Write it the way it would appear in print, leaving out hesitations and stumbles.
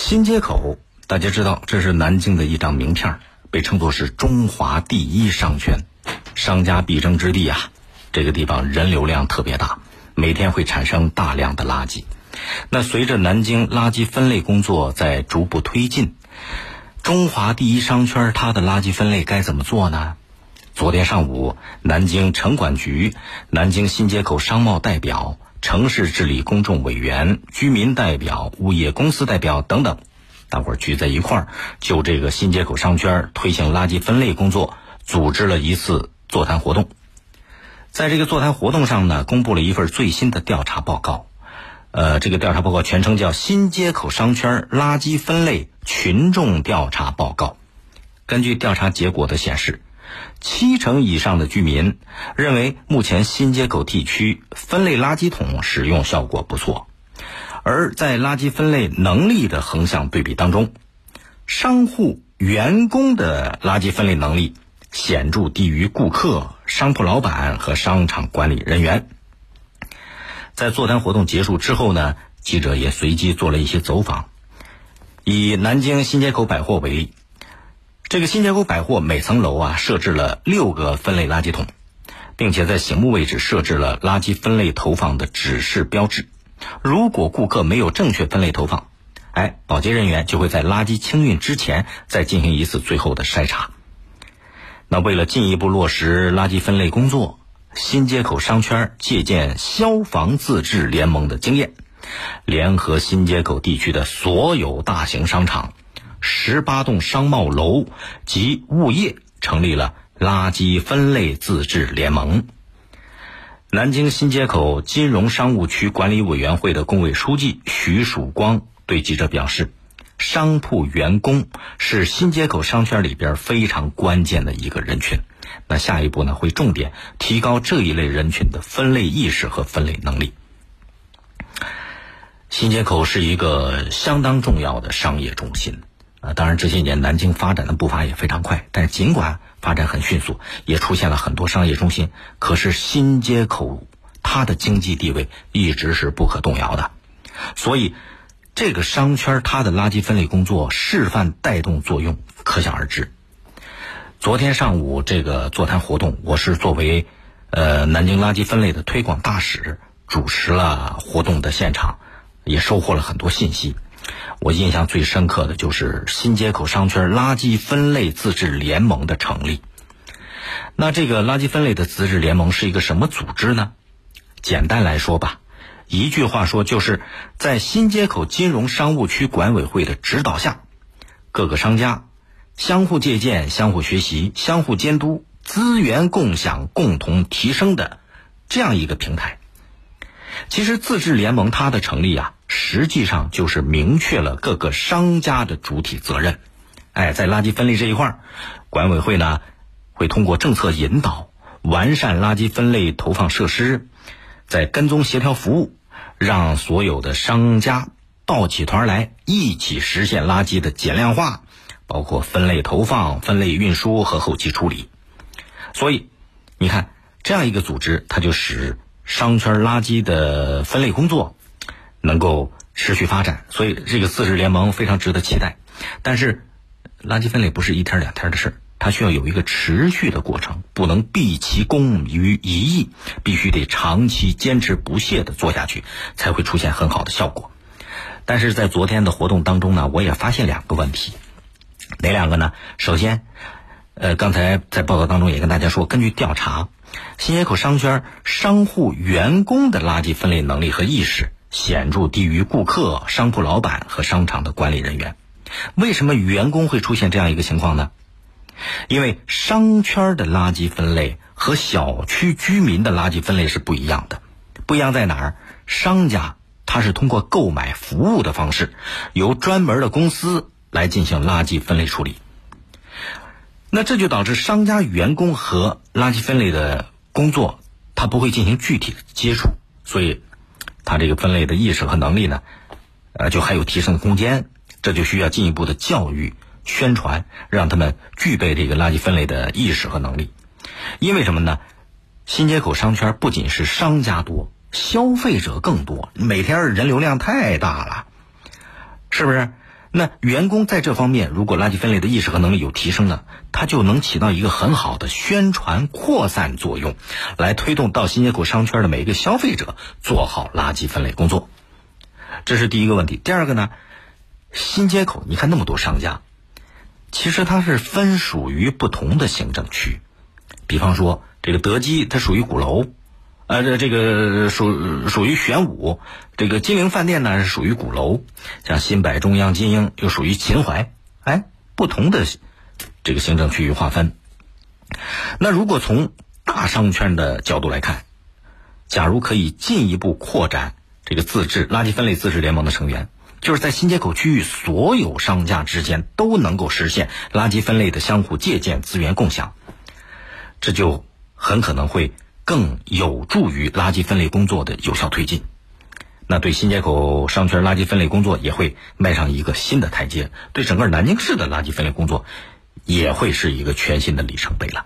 新街口大家知道，这是南京的一张名片，被称作是中华第一商圈，商家必争之地啊。这个地方人流量特别大，每天会产生大量的垃圾。那随着南京垃圾分类工作在逐步推进，中华第一商圈它的垃圾分类该怎么做呢？昨天上午，南京城管局、南京新街口商贸代表、城市治理公众委员、居民代表、物业公司代表等等，大伙儿聚在一块儿，就这个新街口商圈推行垃圾分类工作组织了一次座谈活动。在这个座谈活动上呢，公布了一份最新的调查报告。这个调查报告全称叫《新街口商圈垃圾分类群众调查报告》。根据调查结果的显示，70%以上的居民认为目前新街口地区分类垃圾桶使用效果不错。而在垃圾分类能力的横向对比当中，商户员工的垃圾分类能力显著低于顾客、商铺老板和商场管理人员。在座谈活动结束之后呢，记者也随机做了一些走访。以南京新街口百货为例，这个新街口百货每层楼啊设置了6个分类垃圾桶，并且在醒目位置设置了垃圾分类投放的指示标志。如果顾客没有正确分类投放，保洁人员就会在垃圾清运之前再进行一次最后的筛查。那为了进一步落实垃圾分类工作，新街口商圈借鉴消防自治联盟的经验，联合新街口地区的所有大型商场、18栋商贸楼及物业，成立了垃圾分类自治联盟。南京新街口金融商务区管理委员会的工委书记徐曙光对记者表示，商铺员工是新街口商圈里边非常关键的一个人群，那下一步呢，会重点提高这一类人群的分类意识和分类能力。新街口是一个相当重要的商业中心啊，当然这些年南京发展的步伐也非常快，但是尽管发展很迅速，也出现了很多商业中心，可是新街口它的经济地位一直是不可动摇的。所以这个商圈它的垃圾分类工作示范带动作用可想而知。昨天上午这个座谈活动，我是作为南京垃圾分类的推广大使主持了活动的现场，也收获了很多信息。我印象最深刻的就是新街口商圈垃圾分类自治联盟的成立。那这个垃圾分类的自治联盟是一个什么组织呢？简单来说吧，一句话说，就是在新街口金融商务区管委会的指导下，各个商家相互借鉴、相互学习、相互监督、资源共享、共同提升的这样一个平台。其实自治联盟它的成立啊，实际上就是明确了各个商家的主体责任。在垃圾分类这一块，管委会呢会通过政策引导，完善垃圾分类投放设施，在跟踪协调服务，让所有的商家抱起团来，一起实现垃圾的减量化，包括分类投放、分类运输和后期处理。所以你看，这样一个组织，它就使商圈垃圾的分类工作能够持续发展。所以这个自治联盟非常值得期待。但是垃圾分类不是一天两天的事，它需要有一个持续的过程，不能毕其功于一役，必须得长期坚持不懈地做下去，才会出现很好的效果。但是在昨天的活动当中呢，我也发现2个问题。哪2个呢？首先刚才在报告当中也跟大家说，根据调查，新街口商圈商户员工的垃圾分类能力和意识显著低于顾客、商铺老板和商场的管理人员。为什么员工会出现这样一个情况呢？因为商圈的垃圾分类和小区居民的垃圾分类是不一样的。不一样在哪儿？商家他是通过购买服务的方式，由专门的公司来进行垃圾分类处理。那这就导致商家员工和垃圾分类的工作他不会进行具体的接触，所以他这个分类的意识和能力呢就还有提升的空间。这就需要进一步的教育宣传，让他们具备这个垃圾分类的意识和能力。因为什么呢？新街口商圈不仅是商家多，消费者更多，每天人流量太大了，是不是？那员工在这方面如果垃圾分类的意识和能力有提升呢，它就能起到一个很好的宣传扩散作用，来推动到新街口商圈的每一个消费者做好垃圾分类工作。这是第一个问题。第二个呢，新街口你看那么多商家，其实它是分属于不同的行政区，比方说这个德基它属于鼓楼，这个属于玄武，这个金陵饭店呢是属于鼓楼，像新百中央金鹰又属于秦淮，哎，不同的这个行政区域划分。那如果从大商圈的角度来看，假如可以进一步扩展这个自治垃圾分类自治联盟的成员，就是在新街口区域所有商家之间都能够实现垃圾分类的相互借鉴、资源共享，这就很可能会更有助于垃圾分类工作的有效推进，那对新街口商圈垃圾分类工作也会迈上一个新的台阶，对整个南京市的垃圾分类工作也会是一个全新的里程碑了。